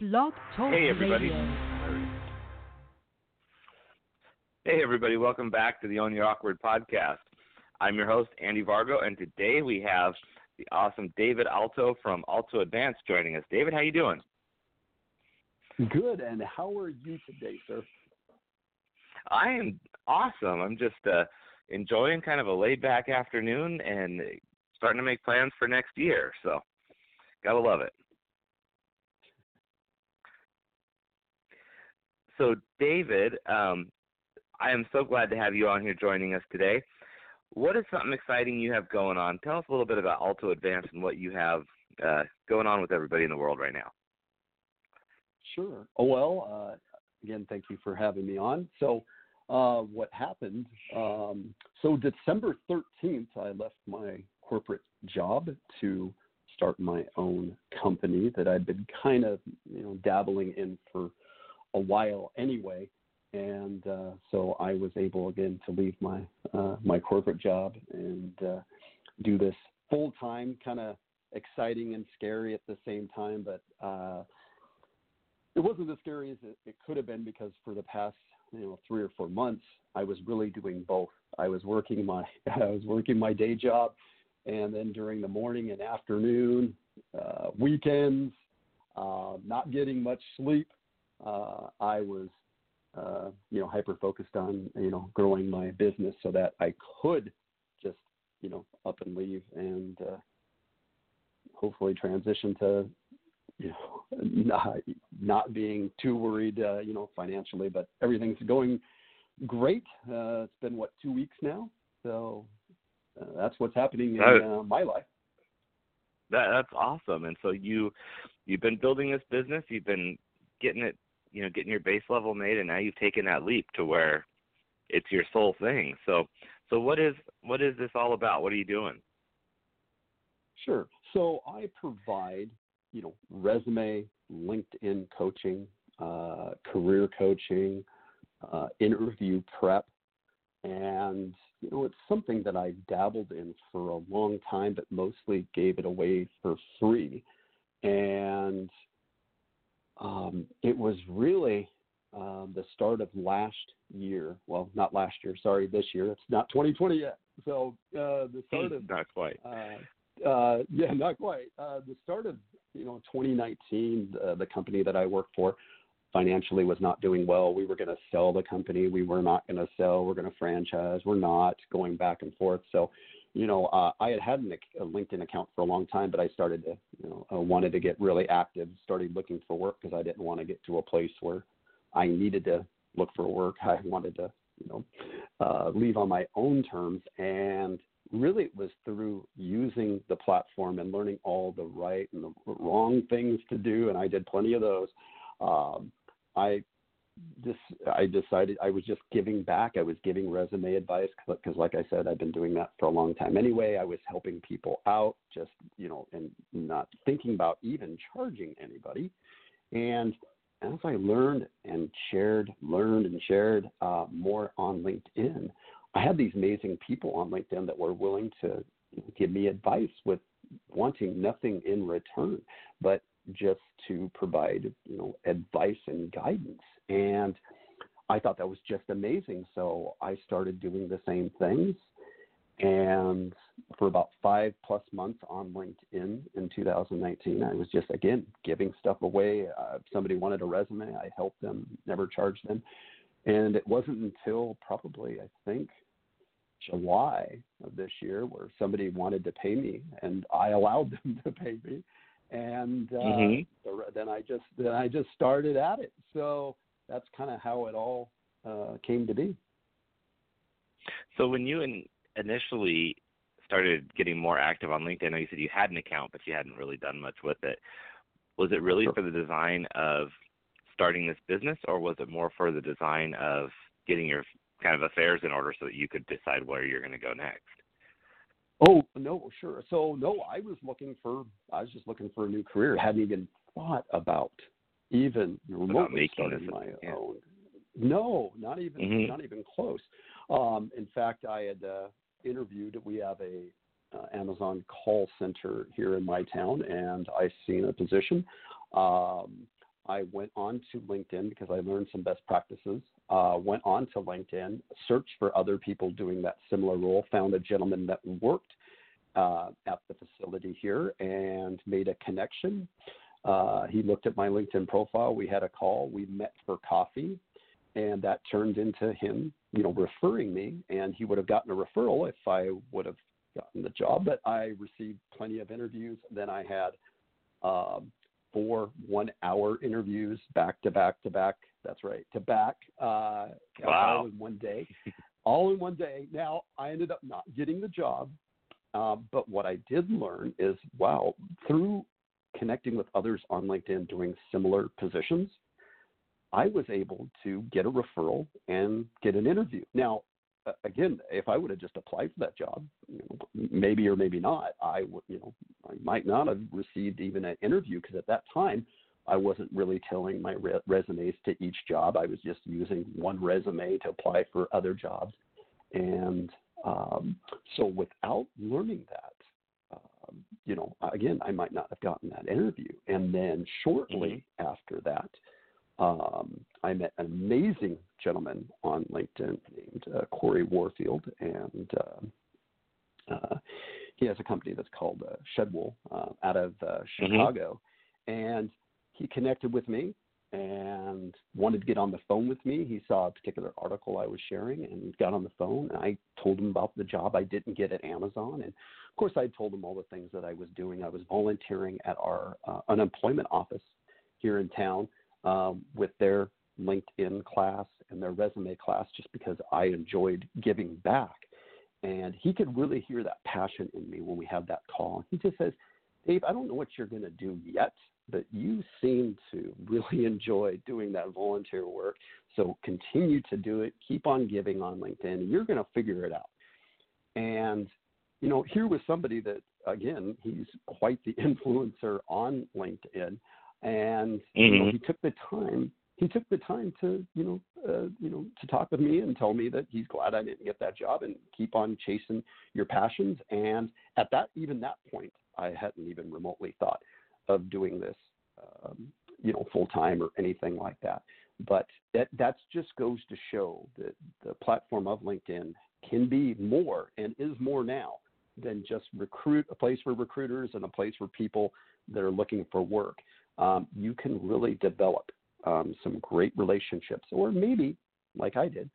Blog Talk Radio. Hey, everybody. Hey, everybody. Welcome back to the Own Your Awkward podcast. I'm your host, Andy Vargo, and today we have the awesome David Alto from Alto Advance joining us. David, how you doing? Good, and how are you today, sir? I am awesome. I'm just enjoying kind of a laid-back afternoon and starting to make plans for next year, so gotta love it. So, David, I am so glad to have you on here joining us today. What is something exciting you have going on? Tell us a little bit about Alto Advance and what you have going on with everybody in the world right now. Sure. Well, again, thank you for having me on. So what happened, so December 13th, I left my corporate job to start my own company that I'd been kind of, dabbling in for a while anyway, and so I was able again to leave my my corporate job and do this full time, kind of exciting and scary at the same time. But it wasn't as scary as it could have been because for the past 3 or 4 months, I was really doing both. I was working my day job, and then during the morning and afternoon, weekends, not getting much sleep. I was, hyper-focused on, growing my business so that I could just, up and leave and hopefully transition to, not being too worried, financially. But everything's going great. It's been, 2 weeks now? So that's what's happening in my life. That's awesome. And so you've been building this business. You've been getting your base level made, and now you've taken that leap to where it's your sole thing. So what is this all about? What are you doing? Sure. So I provide, resume, LinkedIn coaching, career coaching, interview prep, and, it's something that I dabbled in for a long time, but mostly gave it away for free. And it was really the start of this year. It's not 2020 yet. So the start of – Not quite. Not quite. The start of, 2019, the company that I work for financially was not doing well. We were going to sell the company. We were not going to sell. We're going to franchise. We're not going back and forth. So, I had a LinkedIn account for a long time, but I started to, I wanted to get really active, started looking for work because I didn't want to get to a place where I needed to look for work. I wanted to, leave on my own terms. And really it was through using the platform and learning all the right and the wrong things to do. And I did plenty of those. I decided I was just giving back. I was giving resume advice because, like I said, I've been doing that for a long time anyway. I was helping people out just, and not thinking about even charging anybody. And as I learned and shared more on LinkedIn, I had these amazing people on LinkedIn that were willing to give me advice with wanting nothing in return, but just to provide, advice and guidance. And I thought that was just amazing. So I started doing the same things. And for about 5+ months on LinkedIn in 2019, I was just, again, giving stuff away. If somebody wanted a resume, I helped them, never charged them. And it wasn't until probably, I think, July of this year where somebody wanted to pay me and I allowed them to pay me. And then I just started at it. So that's kind of how it all came to be. So when you initially started getting more active on LinkedIn, I know you said you had an account, but you hadn't really done much with it. Was it really for the design of starting this business, or was it more for the design of getting your kind of affairs in order so that you could decide where you're going to go next? Oh, no, sure. So, no, I was just looking for a new career. I hadn't even thought about remotely starting my own. No, not even close. In fact, I had interviewed, we have a Amazon call center here in my town, and I seen a position. I went on to LinkedIn because I learned some best practices, went on to LinkedIn, searched for other people doing that similar role, found a gentleman that worked at the facility here and made a connection. He looked at my LinkedIn profile. We had a call. We met for coffee, and that turned into him, you know, referring me, and he would have gotten a referral if I would have gotten the job, but I received plenty of interviews. Then I had 4 one-hour interviews back to back. That's right, to back. Wow. All in one day. Now, I ended up not getting the job, but what I did learn is, wow, through connecting with others on LinkedIn doing similar positions, I was able to get a referral and get an interview. Now, again, if I would have just applied for that job, you know, maybe or maybe not, I might not have received even an interview, because at that time I wasn't really tailoring my resumes to each job. I was just using one resume to apply for other jobs. And so without learning that, again, I might not have gotten that interview. And then shortly after that, I met an amazing gentleman on LinkedIn named Corey Warfield, and he has a company that's called Shedwell out of Chicago, and he connected with me and wanted to get on the phone with me. He saw a particular article I was sharing and got on the phone, and I told him about the job I didn't get at Amazon, and of course I told him all the things that I was doing. I was volunteering at our unemployment office here in town, with their LinkedIn class and their resume class, just because I enjoyed giving back. And he could really hear that passion in me when we had that call. He just says, Dave, I don't know what you're going to do yet, but you seem to really enjoy doing that volunteer work. So continue to do it. Keep on giving on LinkedIn, and you're going to figure it out. And, you know, here was somebody that, again, he's quite the influencer on LinkedIn. And he took the time. He took the time to, to talk with me and tell me that he's glad I didn't get that job, and keep on chasing your passions. And at that point, I hadn't even remotely thought of doing this, full time or anything like that. But that just goes to show that the platform of LinkedIn can be more, and is more now, than just a place for recruiters and a place for people that are looking for work. You can really develop some great relationships, or maybe, like I did,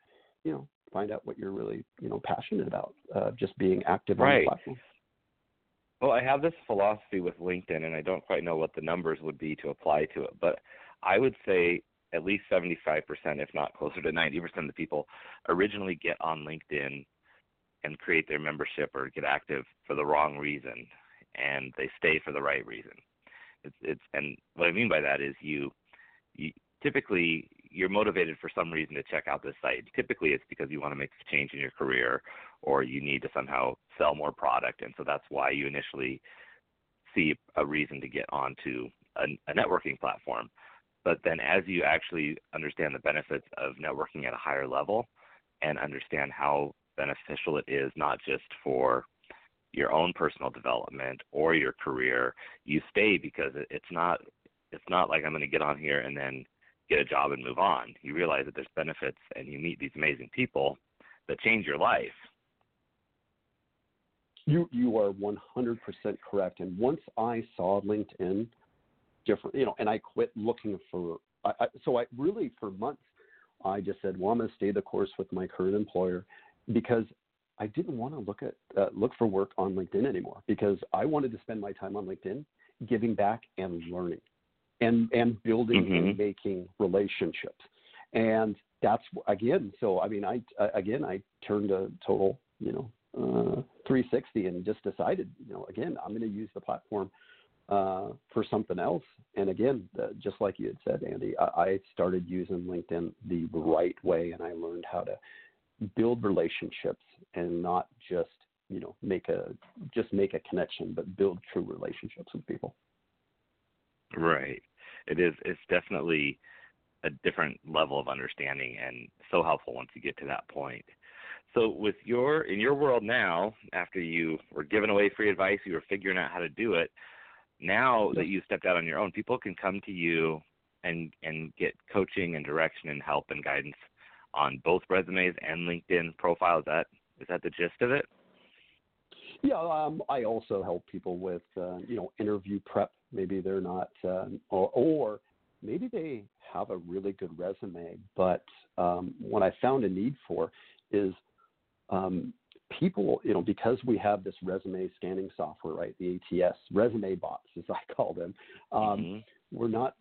find out what you're really, passionate about, just being active on the platform. Well, I have this philosophy with LinkedIn, and I don't quite know what the numbers would be to apply to it, but I would say at least 75%, if not closer to 90% of the people originally get on LinkedIn and create their membership or get active for the wrong reason, and they stay for the right reason. And what I mean by that is you typically you're motivated for some reason to check out this site. Typically it's because you want to make a change in your career, or you need to somehow sell more product. And so that's why you initially see a reason to get onto a networking platform. But then as you actually understand the benefits of networking at a higher level, and understand how beneficial it is, not just for your own personal development or your career, you stay, because it's not like I'm going to get on here and then get a job and move on. You realize that there's benefits, and you meet these amazing people that change your life. You are 100% correct. And once I saw LinkedIn different, and I quit looking for, so I really for months, I just said, well, I'm going to stay the course with my current employer, because I didn't want to look for work on LinkedIn anymore, because I wanted to spend my time on LinkedIn giving back and learning and building and making relationships. And that's, again, so I mean, I turned a total, 360, and just decided, again, I'm going to use the platform for something else. And again, just like you had said, Andy, I started using LinkedIn the right way, and I learned how to build relationships, and not just, make a connection, but build true relationships with people. Right. It's definitely a different level of understanding, and so helpful once you get to that point. So with in your world now, after you were giving away free advice, you were figuring out how to do it. Now that you stepped out on your own, people can come to you and get coaching and direction and help and guidance on both resumes and LinkedIn profiles. Is that the gist of it? Yeah, I also help people with, interview prep. Maybe they're not, or maybe they have a really good resume, but what I found a need for is people, because we have this resume scanning software, right? The ATS resume bots, as I call them. We're not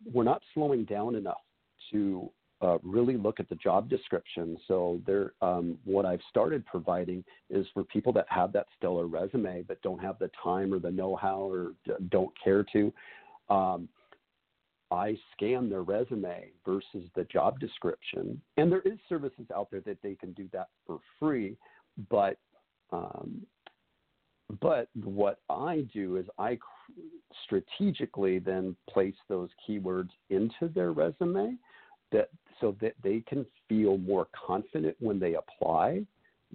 slowing down enough to really look at the job description. So what I've started providing is for people that have that stellar resume but don't have the time or the know-how or don't care to, I scan their resume versus the job description. And there is services out there that they can do that for free, but what I do is I strategically then place those keywords into their resume so that they can feel more confident when they apply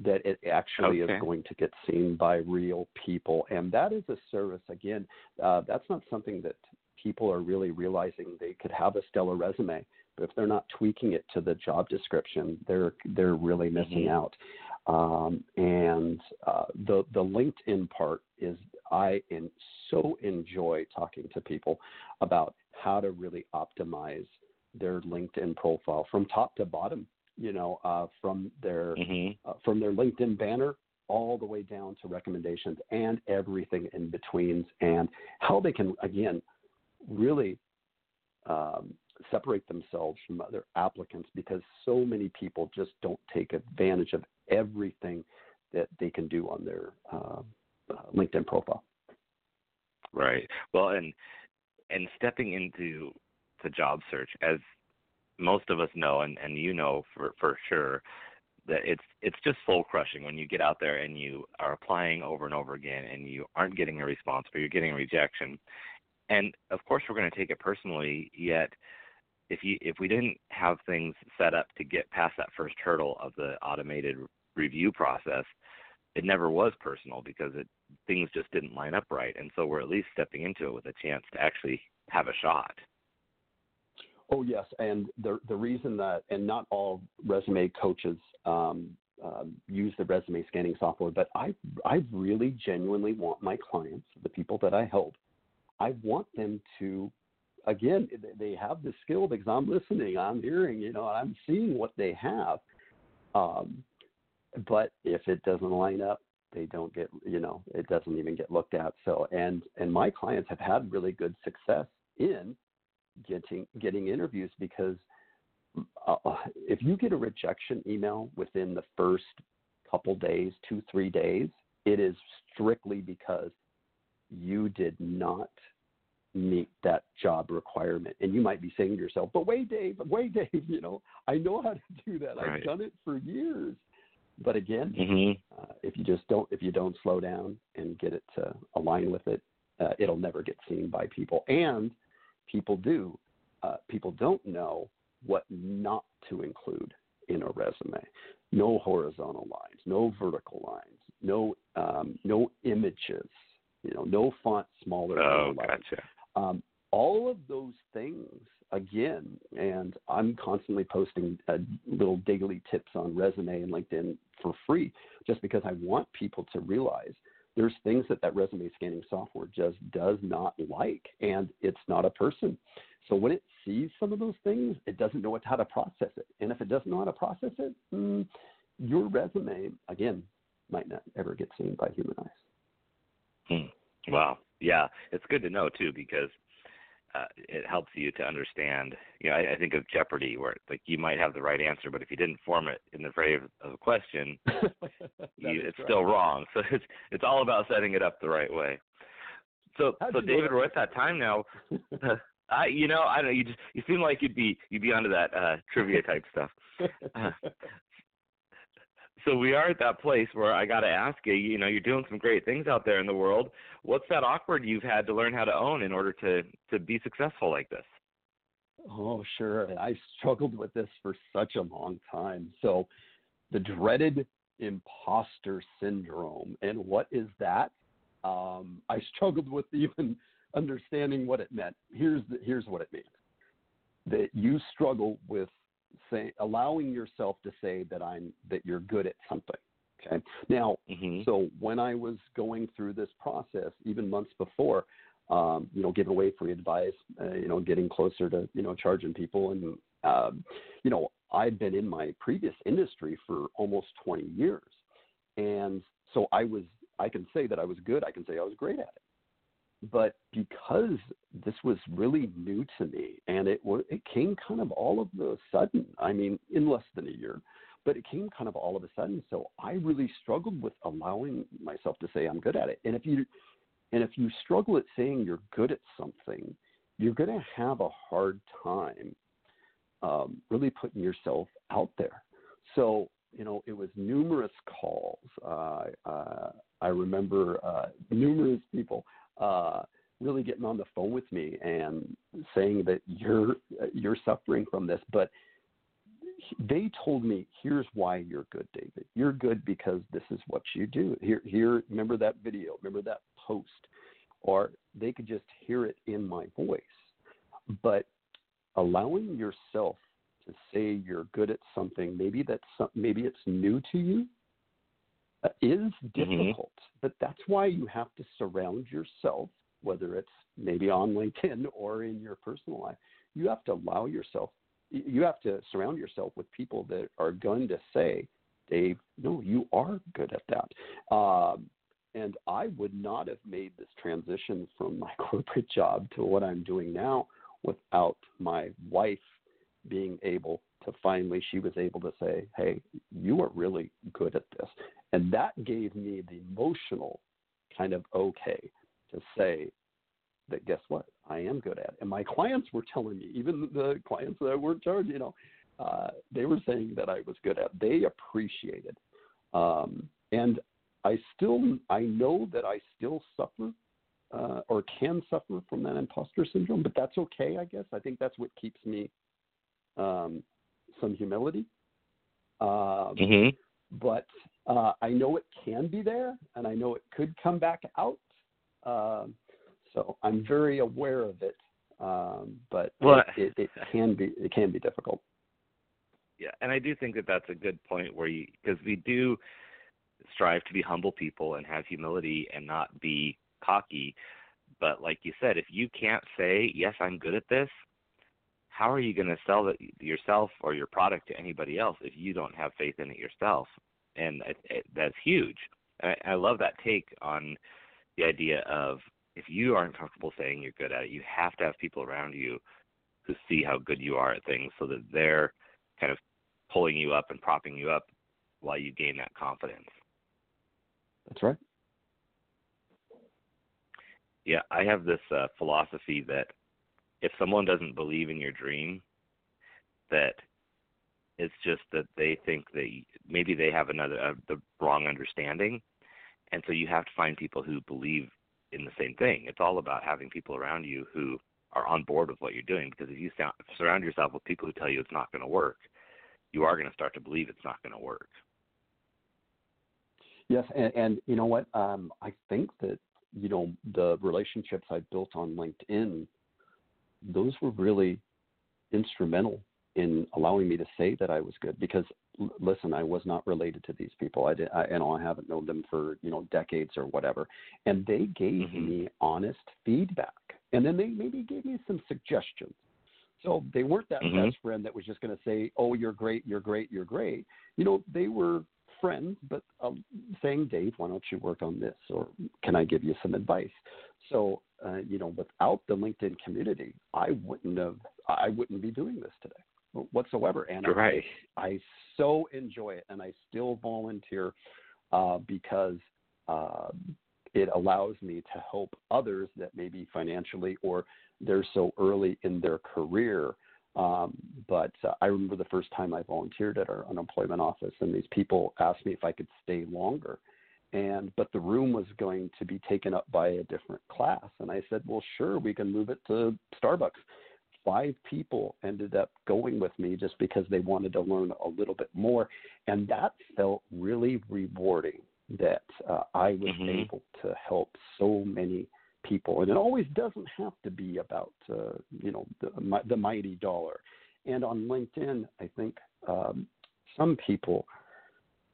that it actually is going to get seen by real people. And that is a service, again, that's not something that people are really realizing. They could have a stellar resume, but if they're not tweaking it to the job description, they're really missing out. The LinkedIn part is I so enjoy talking to people about how to really optimize their LinkedIn profile from top to bottom, from their LinkedIn banner all the way down to recommendations and everything in between, and how they can, again, really separate themselves from other applicants, because so many people just don't take advantage of everything that they can do on their LinkedIn profile. Right. Well, and stepping into the job search, as most of us know, and for sure, that it's just soul crushing when you get out there and you are applying over and over again and you aren't getting a response or you're getting a rejection. And of course we're going to take it personally, yet if we didn't have things set up to get past that first hurdle of the automated review process, it never was personal because things just didn't line up right. And so we're at least stepping into it with a chance to actually have a shot. Oh, yes. And the reason that, and not all resume coaches use the resume scanning software, but I really genuinely want my clients, the people that I help, I want them to, again, they have the skill because I'm listening, I'm hearing, I'm seeing what they have. But if it doesn't line up, they don't get, it doesn't even get looked at. So, and my clients have had really good success in getting interviews because if you get a rejection email within the first couple days, 2-3 days, it is strictly because you did not meet that job requirement. And you might be saying to yourself, but wait, Dave, I know how to do that. Right. I've done it for years. But again, if you don't slow down and get it to align with it, it'll never get seen by people. And people don't know what not to include in a resume. No horizontal lines, no vertical lines, no images, no font smaller. Oh, gotcha. All of those things, again, and I'm constantly posting little daily tips on resume and LinkedIn for free just because I want people to realize there's things that resume scanning software just does not like, and it's not a person. So when it sees some of those things, it doesn't know how to process it. And if it doesn't know how to process it, your resume, again, might not ever get seen by human eyes. Wow. Yeah. It's good to know too, because it helps you to understand, I think of Jeopardy where like you might have the right answer, but if you didn't form it in the phrase of a question, it's still wrong. So it's all about setting it up the right way. So David, we're at that time now. I don't know. You seem like you'd be onto that trivia type stuff. So we are at that place where I got to ask you, you're doing some great things out there in the world. What's that awkward you've had to learn how to own in order to be successful like this? Oh, sure. I struggled with this for such a long time. So the dreaded imposter syndrome. And what is that? I struggled with even understanding what it meant. Here's what it means. that you struggle with say, allowing yourself to say that you're good at something. Okay. Now, So when I was going through this process, even months before, giving away free advice, getting closer to, charging people. And, I'd been in my previous industry for almost 20 years. And so I can say that I was good. I can say I was great at it. But because this was really new to me, and it came kind of all of a sudden, in less than a year, but it came kind of all of a sudden. So I really struggled with allowing myself to say I'm good at it. And if you struggle at saying you're good at something, you're going to have a hard time really putting yourself out there. So, it was numerous calls. I remember numerous people really getting on the phone with me and saying that you're suffering from this, but they told me, here's why you're good, David. You're good because this is what you do. Here, remember that video, remember that post, or they could just hear it in my voice. But allowing yourself to say you're good at something, maybe it's new to you, is difficult, but that's why you have to surround yourself, whether it's maybe on LinkedIn or in your personal life, you have to surround yourself with people that are going to say, Dave, no, you are good at that. And I would not have made this transition from my corporate job to what I'm doing now without my wife being able to finally, she was able to say, hey, you are really good at this. And that gave me the emotional kind of okay to say that, guess what, I am good at it. And my clients were telling me, even the clients that I weren't charged, they were saying that I was good at it. They appreciated. And I know that I still suffer or can suffer from that imposter syndrome, but that's okay, I guess. I think that's what keeps me some humility. But I know it can be there, and I know it could come back out. So I'm very aware of it, but it can be difficult. Yeah, and I do think that that's a good point because we do strive to be humble people and have humility and not be cocky. But like you said, if you can't say, yes, I'm good at this, how are you going to sell it yourself or your product to anybody else if you don't have faith in it yourself? And that's huge. I love that take on the idea of if you aren't comfortable saying you're good at it, you have to have people around you who see how good you are at things so that they're kind of pulling you up and propping you up while you gain that confidence. That's right. Yeah, I have this philosophy that if someone doesn't believe in your dream, that it's just that they think that maybe they have the wrong understanding. And so you have to find people who believe in the same thing. It's all about having people around you who are on board with what you're doing, because if you surround yourself with people who tell you it's not going to work, you are going to start to believe it's not going to work. Yes, and you know what? I think that, the relationships I built on LinkedIn, those were really instrumental in allowing me to say that I was good, because listen, I was not related to these people. I haven't known them for, decades or whatever. And they gave me honest feedback. And then they maybe gave me some suggestions. So they weren't that best friend that was just going to say, oh, you're great, you're great, you're great. They were friends, but saying, Dave, why don't you work on this? Or can I give you some advice? So, without the LinkedIn community, I wouldn't be doing this today whatsoever. And right. I so enjoy it, and I still volunteer because it allows me to help others that maybe financially or they're so early in their career. But I remember the first time I volunteered at our unemployment office, and these people asked me if I could stay longer. But the room was going to be taken up by a different class. And I said, well, sure, we can move it to Starbucks. 5 people ended up going with me just because they wanted to learn a little bit more. And that felt really rewarding that I was able to help so many people. And it always doesn't have to be about, the mighty dollar. And on LinkedIn, I think some people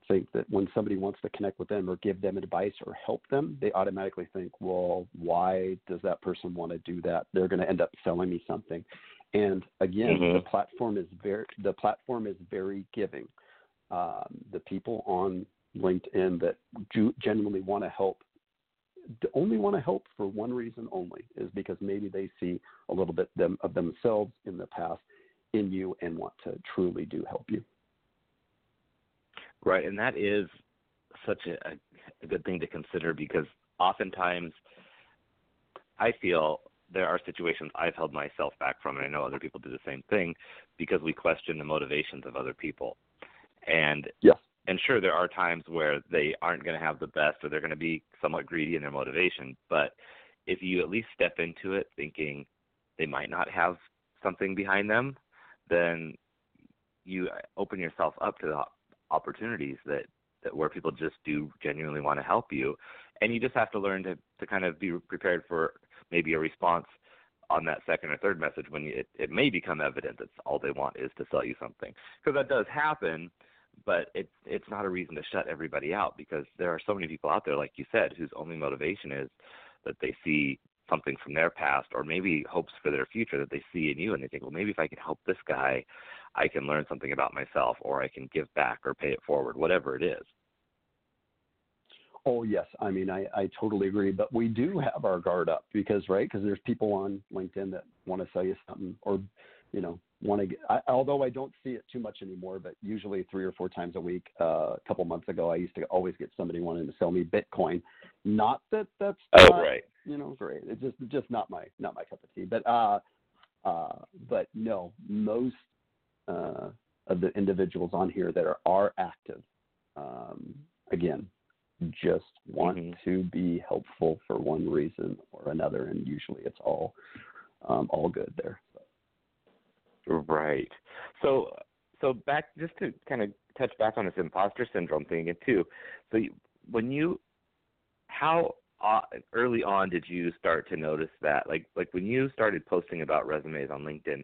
think that when somebody wants to connect with them or give them advice or help them, they automatically think, well, why does that person want to do that? They're going to end up selling me something. And again, mm-hmm. the platform is very giving. The people on LinkedIn that genuinely want to help only want to help for one reason only, is because maybe they see a little bit of themselves in the past in you and want to truly do help you. Right, and that is such a good thing to consider, because oftentimes I feel there are situations I've held myself back from, and I know other people do the same thing, because we question the motivations of other people. And yes. And sure, there are times where they aren't going to have the best, or they're going to be somewhat greedy in their motivation. But if you at least step into it thinking they might not have something behind them, then you open yourself up to the opportunities that where people just do genuinely want to help you. And you just have to learn to kind of be prepared for maybe a response on that second or third message when it may become evident that all they want is to sell you something. Because that does happen, but it's not a reason to shut everybody out, because there are so many people out there, like you said, whose only motivation is that they see something from their past, or maybe hopes for their future that they see in you, and they think, well, maybe if I can help this guy, I can learn something about myself, or I can give back or pay it forward, whatever it is. Oh, yes. I mean, I totally agree. But we do have our guard up because there's people on LinkedIn that want to sell you something, or, although I don't see it too much anymore, but usually 3 or 4 times a week. A couple months ago, I used to always get somebody wanting to sell me Bitcoin. Not that that's right. Great. It's just not my cup of tea. But but no, most of the individuals on here that are active, again, just want mm-hmm. to be helpful for one reason or another, and usually it's all good there. Right. So back, just to kind of touch back on this imposter syndrome thing too. So how early on did you start to notice that? Like when you started posting about resumes on LinkedIn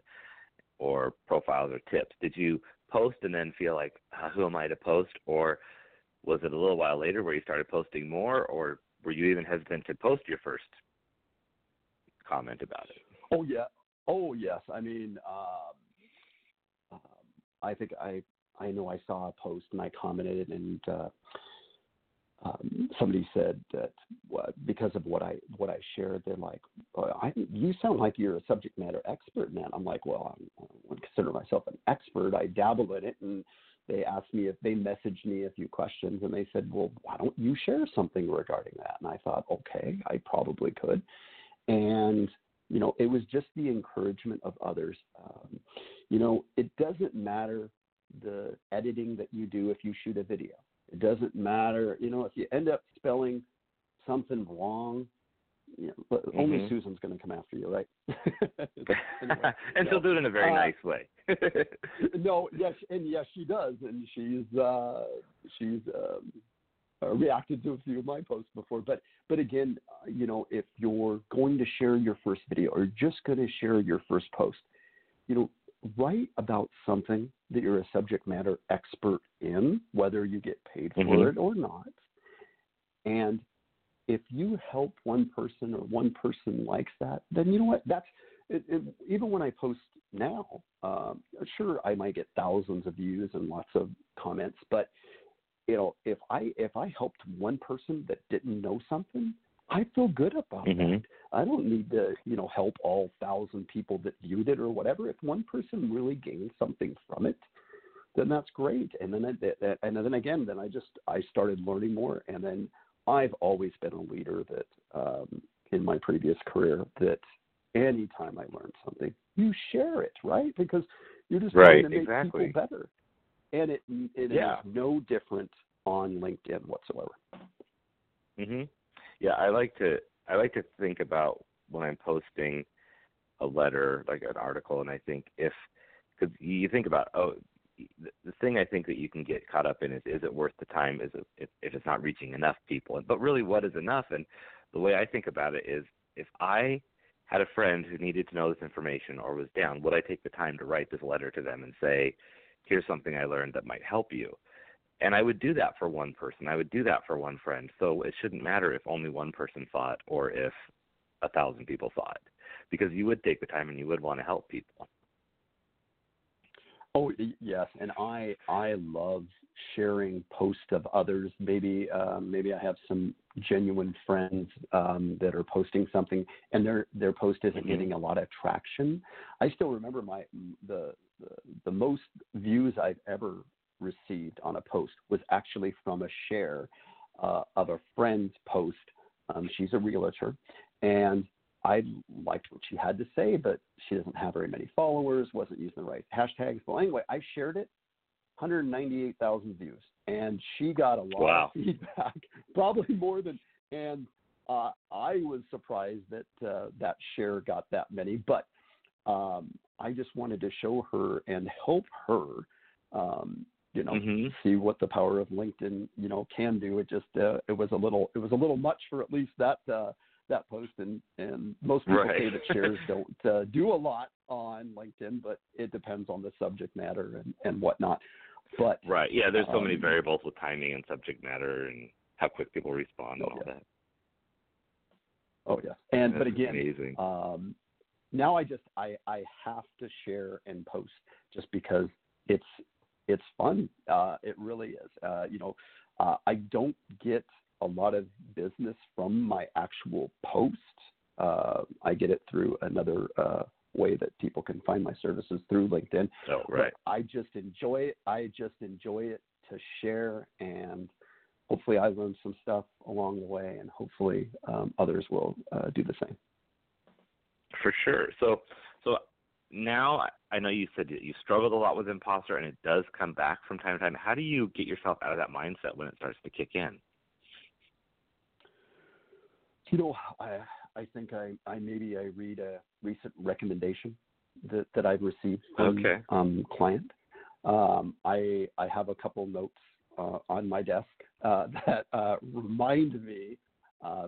or profiles or tips, did you post and then feel like, who am I to post? Or was it a little while later where you started posting more, or were you even hesitant to post your first comment about it? Oh, yes. I mean, I think I know I saw a post and I commented, and somebody said that because of what I shared, they're like, you sound like you're a subject matter expert, man. I'm like, well, I wouldn't consider myself an expert. I dabble in it. And they asked me they messaged me a few questions, and they said, well, why don't you share something regarding that? And I thought, okay, I probably could. And it was just the encouragement of others. It doesn't matter the editing that you do if you shoot a video. It doesn't matter, if you end up spelling something wrong, mm-hmm. only Susan's going to come after you, right? Anyway, and she'll do it in a very nice way. No, yes, she does. And she's reacted to a few of my posts before, but again, if you're going to share your first video or just going to share your first post, write about something that you're a subject matter expert in, whether you get paid for mm-hmm. it or not. And if you help one person or one person likes that, then you know what? That's it, even when I post now, sure, I might get thousands of views and lots of comments, but if I helped one person that didn't know something, I feel good about mm-hmm. that. I don't need to, help all 1,000 people that viewed it or whatever. If one person really gained something from it, then that's great. And then I started learning more. And then I've always been a leader that in my previous career, that anytime I learned something, you share it, right? Because you're just trying to make people better. And it is no different on LinkedIn whatsoever. Mm-hmm. Yeah, I like to think about when I'm posting a letter, like an article, and I think because you think about, the thing I think that you can get caught up in is it worth the time? Is it, if it's not reaching enough people? But really, what is enough? And the way I think about it is If I had a friend who needed to know this information or was down, would I take the time to write this letter to them and say, here's something I learned that might help you? And I would do that for one person. I would do that for one friend. So it shouldn't matter if only one person thought or if 1,000 people thought, because you would take the time and you would want to help people. Oh, yes, and I love sharing posts of others. Maybe maybe I have some genuine friends that are posting something, and their post isn't mm-hmm. getting a lot of traction. I still remember the most views I've ever received on a post was actually from a share of a friend's post. She's a realtor, and I liked what she had to say, but she doesn't have very many followers, wasn't using the right hashtags. Well, anyway, I shared it, 198,000 views, and she got a lot wow. of feedback, probably more than – and I was surprised that that share got that many, but I just wanted to show her and help her, mm-hmm. see what the power of LinkedIn, can do. It just it was a little much for at least that post, and most people right. say that shares don't do a lot on LinkedIn, but it depends on the subject matter and whatnot. But right, yeah, there's so many variables with timing and subject matter and how quick people respond and all yeah. that. Oh yeah, and that's but again, amazing. Now I have to share and post just because it's fun. It really is. I don't get a lot of business from my actual post. I get it through another way that people can find my services through LinkedIn. Oh, right. But I just enjoy it. To share, and hopefully I learned some stuff along the way, and hopefully others will do the same. For sure. So now I know you said that you struggled a lot with imposter, and it does come back from time to time. How do you get yourself out of that mindset when it starts to kick in? I think I read a recent recommendation that I've received from a client. I have a couple notes on my desk that remind me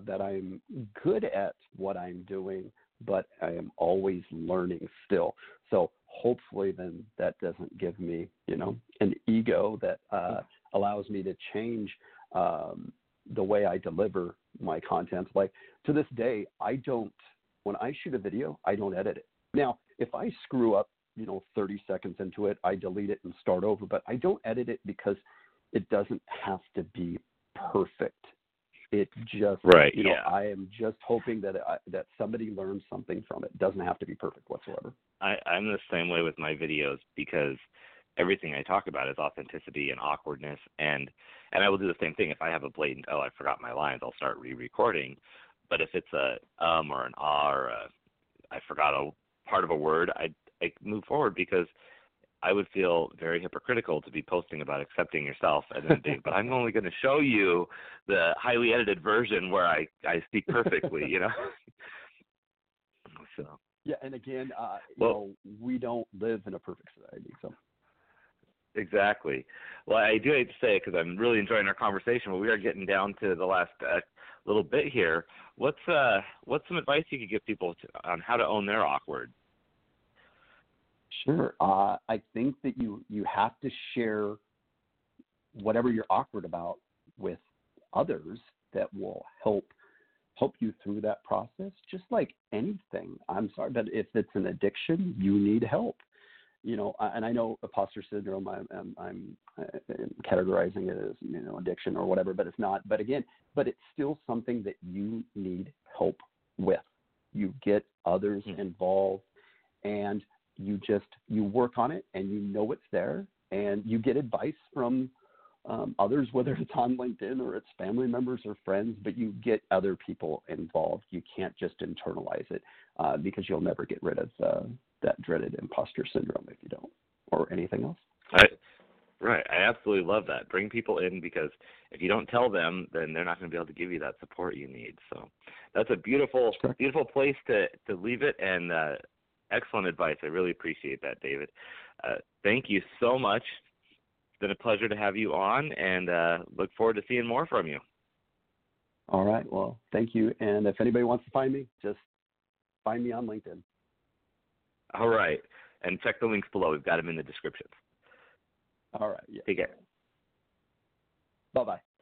that I'm good at what I'm doing, but I am always learning still. So hopefully then that doesn't give me, an ego that allows me to change the way I deliver my content. Like to this day, when I shoot a video, I don't edit it. Now, if I screw up, 30 seconds into it, I delete it and start over, but I don't edit it because it doesn't have to be perfect. It just, I am just hoping that somebody learns something from it. It doesn't have to be perfect whatsoever. I'm the same way with my videos, because everything I talk about is authenticity and awkwardness, and I will do the same thing. If I have a blatant, I forgot my lines, I'll start re-recording. But if it's a or an ah or I forgot a part of a word, I move forward, because I would feel very hypocritical to be posting about accepting yourself and then think, but I'm only going to show you the highly edited version where I speak perfectly, So yeah, and again, we don't live in a perfect society, so. Exactly. Well, I do hate to say it because I'm really enjoying our conversation, but we are getting down to the last little bit here. What's some advice you could give people on how to own their awkward? Sure. I think that you have to share whatever you're awkward about with others that will help you through that process. Just like anything, I'm sorry, but if it's an addiction, you need help. And I know imposter syndrome, I'm categorizing it as, addiction or whatever, but it's not. But again, it's still something that you need help with. You get others involved, and you work on it, and it's there, and you get advice from others, whether it's on LinkedIn or it's family members or friends, but you get other people involved. You can't just internalize it because you'll never get rid of that dreaded imposter syndrome if you don't, or anything else. I absolutely love that. Bring people in, because if you don't tell them, then they're not going to be able to give you that support you need. So that's a beautiful place to leave it, and excellent advice. I really appreciate that, David. Thank you so much. It's been a pleasure to have you on, and look forward to seeing more from you. All right. Well, thank you. And if anybody wants to find me, just find me on LinkedIn. All right. And check the links below. We've got them in the descriptions. All right. Yeah. Take care. Bye-bye.